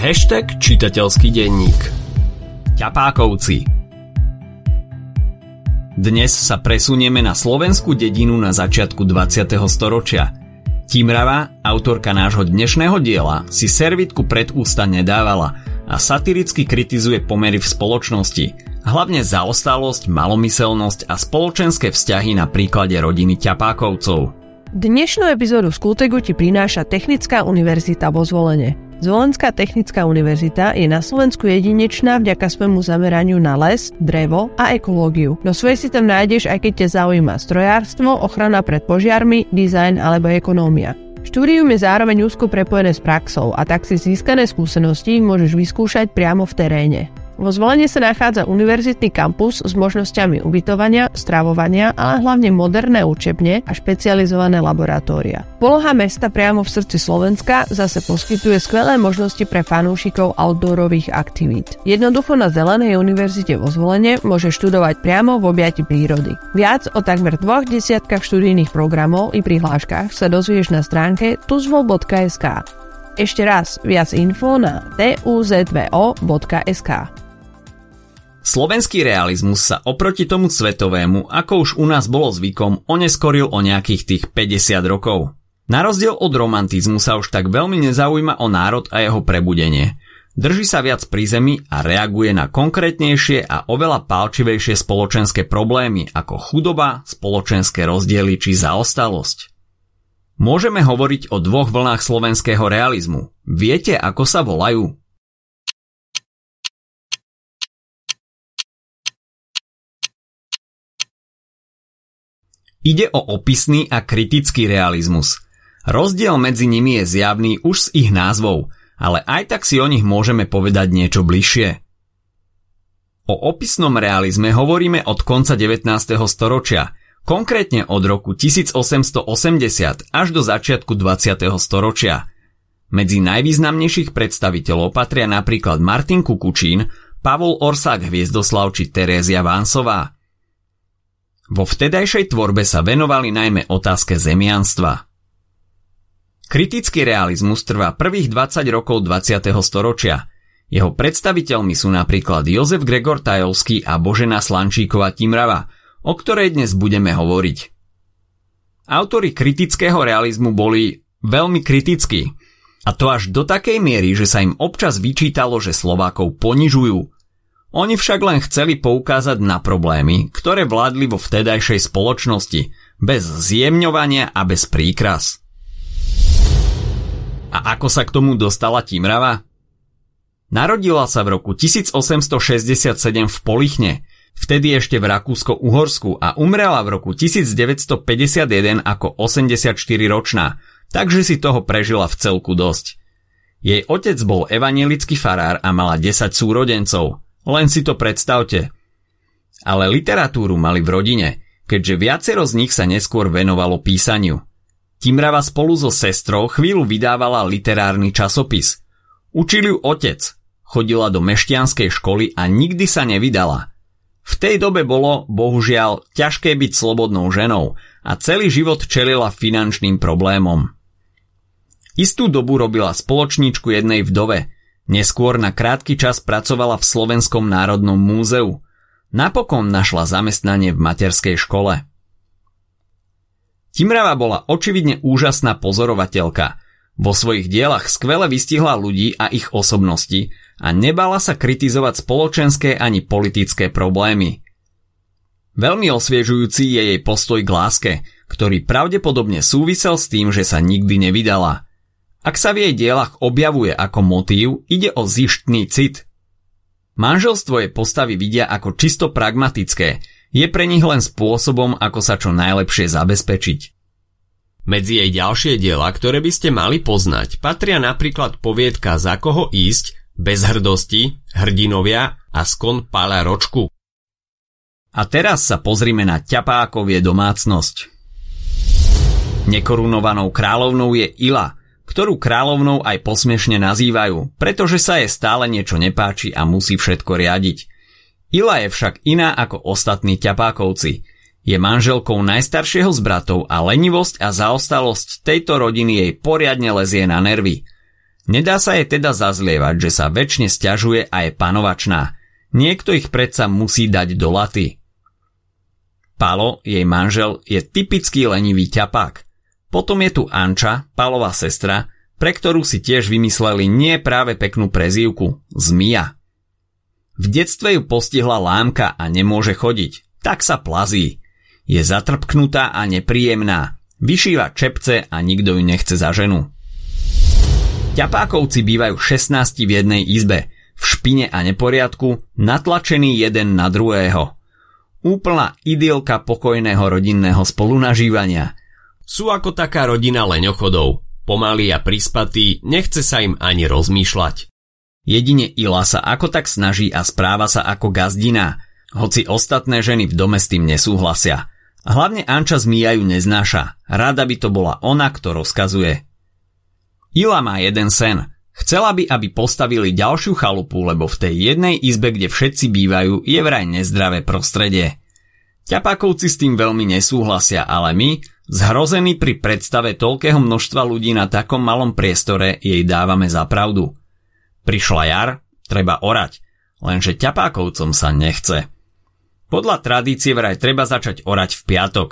Hashtag Čitateľský denník. Ťapákovci. Dnes sa presunieme na slovenskú dedinu na začiatku 20. storočia. Timrava, autorka nášho dnešného diela, si servitku pred ústa nedávala a satiricky kritizuje pomery v spoločnosti, hlavne zaostalosť, malomyselnosť a spoločenské vzťahy na príklade rodiny Ťapákovcov. Dnešnú epizódu Schooltagu ti prináša Technická univerzita vo Zvolene. Zvolenská technická univerzita je na Slovensku jedinečná vďaka svojmu zameraniu na les, drevo a ekológiu. No svoje si tam nájdeš, aj keď ťa zaujíma strojárstvo, ochrana pred požiarmi, dizajn alebo ekonómia. Štúdium je zároveň úzko prepojené s praxou a tak si získané skúsenosti môžeš vyskúšať priamo v teréne. Vo Zvolene sa nachádza univerzitný kampus s možnosťami ubytovania, stravovania, ale hlavne moderné učebne a špecializované laboratória. Poloha mesta priamo v srdci Slovenska zase poskytuje skvelé možnosti pre fanúšikov outdoorových aktivít. Jednoducho na Zelenej univerzite vo Zvolene môže študovať priamo v objati prírody. Viac o takmer 20 študijných programov i prihláškach sa dozvieš na stránke tuzvo.sk. Ešte raz viac info na tuzvo.sk. Slovenský realizmus sa oproti tomu svetovému, ako už u nás bolo zvykom, oneskoril o nejakých tých 50 rokov. Na rozdiel od romantizmu sa už tak veľmi nezaujíma o národ a jeho prebudenie. Drží sa viac pri zemi a reaguje na konkrétnejšie a oveľa pálčivejšie spoločenské problémy ako chudoba, spoločenské rozdiely či zaostalosť. Môžeme hovoriť o dvoch vlnách slovenského realizmu. Viete, ako sa volajú? Ide o opisný a kritický realizmus. Rozdiel medzi nimi je zjavný už z ich názvov, ale aj tak si o nich môžeme povedať niečo bližšie. O opisnom realizme hovoríme od konca 19. storočia, konkrétne od roku 1880 až do začiatku 20. storočia. Medzi najvýznamnejších predstaviteľov patria napríklad Martin Kukučín, Pavol Orsák-Hviezdoslav či Terézia Vánsová. Vo vtedajšej tvorbe sa venovali najmä otázke zemianstva. Kritický realizmus trvá prvých 20 rokov 20. storočia. Jeho predstaviteľmi sú napríklad Jozef Gregor Tajovský a Božena Slančíková Timrava, o ktorej dnes budeme hovoriť. Autori kritického realizmu boli veľmi kritickí, a to až do takej miery, že sa im občas vyčítalo, že Slovákov ponižujú. Oni však len chceli poukázať na problémy, ktoré vládli vo vtedajšej spoločnosti, bez zjemňovania a bez príkras. A ako sa k tomu dostala Timrava? Narodila sa v roku 1867 v Polichne, vtedy ešte v Rakúsko-Uhorsku, a umrela v roku 1951 ako 84-ročná, takže si toho prežila v celku dosť. Jej otec bol evanjelický farár a mala 10 súrodencov. Len si to predstavte. Ale literatúru mali v rodine, keďže viacero z nich sa neskôr venovalo písaniu. Timrava spolu so sestrou chvíľu vydávala literárny časopis. Učil ju otec, chodila do mešťanskej školy a nikdy sa nevydala. V tej dobe bolo, bohužiaľ, ťažké byť slobodnou ženou a celý život čelila finančným problémom. Istú dobu robila spoločníčku jednej vdove, neskôr na krátky čas pracovala v Slovenskom národnom múzeu. Napokon našla zamestnanie v materskej škole. Timrava bola očividne úžasná pozorovateľka. Vo svojich dielach skvele vystihla ľudí a ich osobnosti a nebala sa kritizovať spoločenské ani politické problémy. Veľmi osviežujúci je jej postoj k láske, ktorý pravdepodobne súvisel s tým, že sa nikdy nevydala. Ak sa v jej dielach objavuje ako motív, ide o zištný cit. Manželstvo jej postavy vidia ako čisto pragmatické, je pre nich len spôsobom, ako sa čo najlepšie zabezpečiť. Medzi jej ďalšie diela, ktoré by ste mali poznať, patria napríklad poviedka Za koho ísť, Bez hrdosti, Hrdinovia a Skon pála ročku. A teraz sa pozrime na Ťapákovie domácnosť. Nekorunovanou kráľovnou je Ila, ktorú kráľovnou aj posmiešne nazývajú, pretože sa jej stále niečo nepáči a musí všetko riadiť. Ila je však iná ako ostatní Ťapákovci. Je manželkou najstaršieho z bratov a lenivosť a zaostalosť tejto rodiny jej poriadne lezie na nervy. Nedá sa jej teda zazlievať, že sa väčšine sťažuje aj panovačná. Niekto ich predsa musí dať do laty. Palo, jej manžel, je typický lenivý ťapák. Potom je tu Anča, Palova sestra, pre ktorú si tiež vymysleli nie práve peknú prezývku – Zmija. V detstve ju postihla lámka a nemôže chodiť, tak sa plazí. Je zatrpknutá a nepríjemná, vyšíva čepce a nikto ju nechce za ženu. Ťapákovci bývajú 16 v jednej izbe, v špine a neporiadku, natlačení jeden na druhého. Úplná idylka pokojného rodinného spolunažívania. Sú ako taká rodina leňochodov. Pomalí a prispatí, nechce sa im ani rozmýšľať. Jedine Ila sa ako tak snaží a správa sa ako gazdina, hoci ostatné ženy v dome s tým nesúhlasia. Hlavne Anča Zmija ju neznáša. Rada by to bola ona, kto rozkazuje. Ila má jeden sen. Chcela by, aby postavili ďalšiu chalupu, lebo v tej jednej izbe, kde všetci bývajú, je vraj nezdravé prostredie. Ťapákovci s tým veľmi nesúhlasia, ale my, zhrození pri predstave toľkého množstva ľudí na takom malom priestore, jej dávame za pravdu. Prišla jar, treba orať, lenže ťapákovcom sa nechce. Podľa tradície vraj treba začať orať v piatok.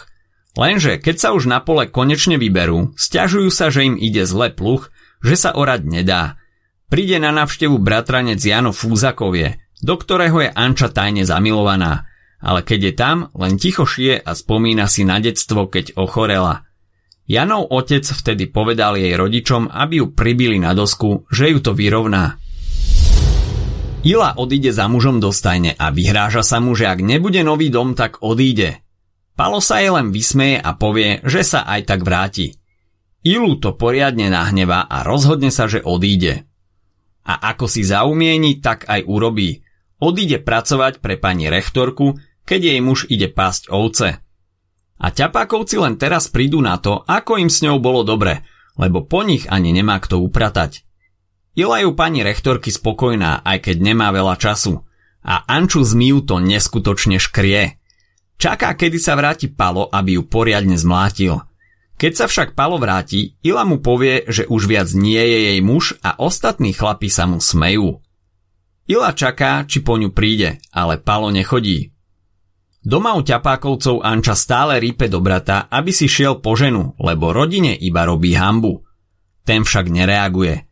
Lenže keď sa už na pole konečne vyberú, sťažujú sa, že im ide zle pluch, že sa orať nedá. Príde na návštevu bratranec Jano Fúzakovie, do ktorého je Anča tajne zamilovaná, ale keď je tam, len ticho šije a spomína si na detstvo, keď ochorela. Janov otec vtedy povedal jej rodičom, aby ju pribili na dosku, že ju to vyrovná. Ila odíde za mužom do stajne a vyhráža sa mu, že ak nebude nový dom, tak odíde. Palo sa jej len vysmeje a povie, že sa aj tak vráti. Ilu to poriadne nahnevá a rozhodne sa, že odíde. A ako si zaumieni, tak aj urobí. Odíde pracovať pre pani rektorku, keď jej muž ide pásť ovce. A ťapákovci len teraz prídu na to, ako im s ňou bolo dobre, lebo po nich ani nemá kto upratať. Ila ju pani rektorky spokojná, aj keď nemá veľa času. A Anču Zmiju to neskutočne škrie. Čaká, kedy sa vráti Palo, aby ju poriadne zmlátil. Keď sa však Palo vráti, Ila mu povie, že už viac nie je jej muž a ostatní chlapi sa mu smejú. Ila čaká, či po ňu príde, ale Palo nechodí. Doma u ťapákovcov Anča stále rípe do brata, aby si šiel po ženu, lebo rodine iba robí hanbu. Ten však nereaguje.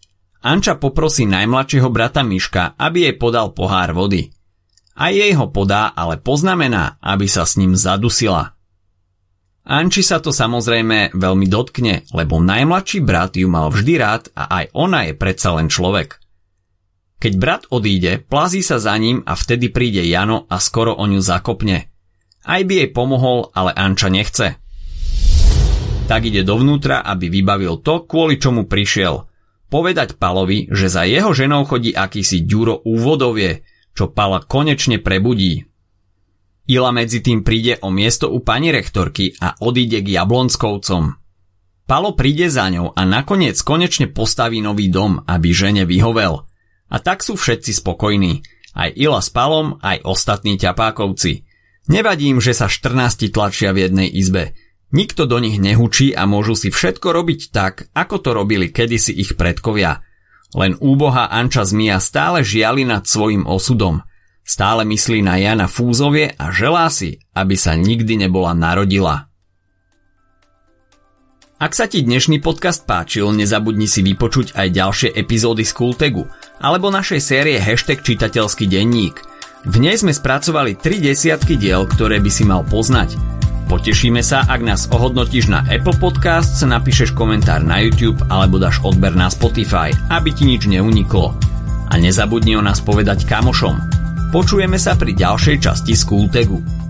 Anča poprosí najmladšieho brata Miška, aby jej podal pohár vody. Aj jej ho podá, ale poznamená, aby sa s ním zadusila. Anči sa to samozrejme veľmi dotkne, lebo najmladší brat ju mal vždy rád a aj ona je predsa len človek. Keď brat odíde, plazí sa za ním a vtedy príde Jano a skoro o ňu zakopne. Aj by jej pomohol, ale Anča nechce. Tak ide dovnútra, aby vybavil to, kvôli čomu prišiel. Povedať Palovi, že za jeho ženou chodí akýsi Ďuro Úvodovie, čo Pala konečne prebudí. Ila medzi tým príde o miesto u pani rektorky a odíde k Jablonskovcom. Palo príde za ňou a nakoniec konečne postaví nový dom, aby žene vyhovel. A tak sú všetci spokojní. Aj Ila s Palom, aj ostatní ťapákovci. Nevadí im, že sa 14 tlačia v jednej izbe. Nikto do nich nehučí a môžu si všetko robiť tak, ako to robili kedysi ich predkovia. Len úbohá Anča Zmija stále žiali nad svojim osudom. Stále myslí na Jana Fúzovie a želá si, aby sa nikdy nebola narodila. Ak sa ti dnešný podcast páčil, nezabudni si vypočuť aj ďalšie epizódy z Kultegu alebo našej série hashtag Čitateľský denník. V nej sme spracovali 30 diel, ktoré by si mal poznať. Potešíme sa, ak nás ohodnotíš na Apple Podcasts, napíšeš komentár na YouTube alebo dáš odber na Spotify, aby ti nič neuniklo. A nezabudni o nás povedať kamošom. Počujeme sa pri ďalšej časti Schooltagu.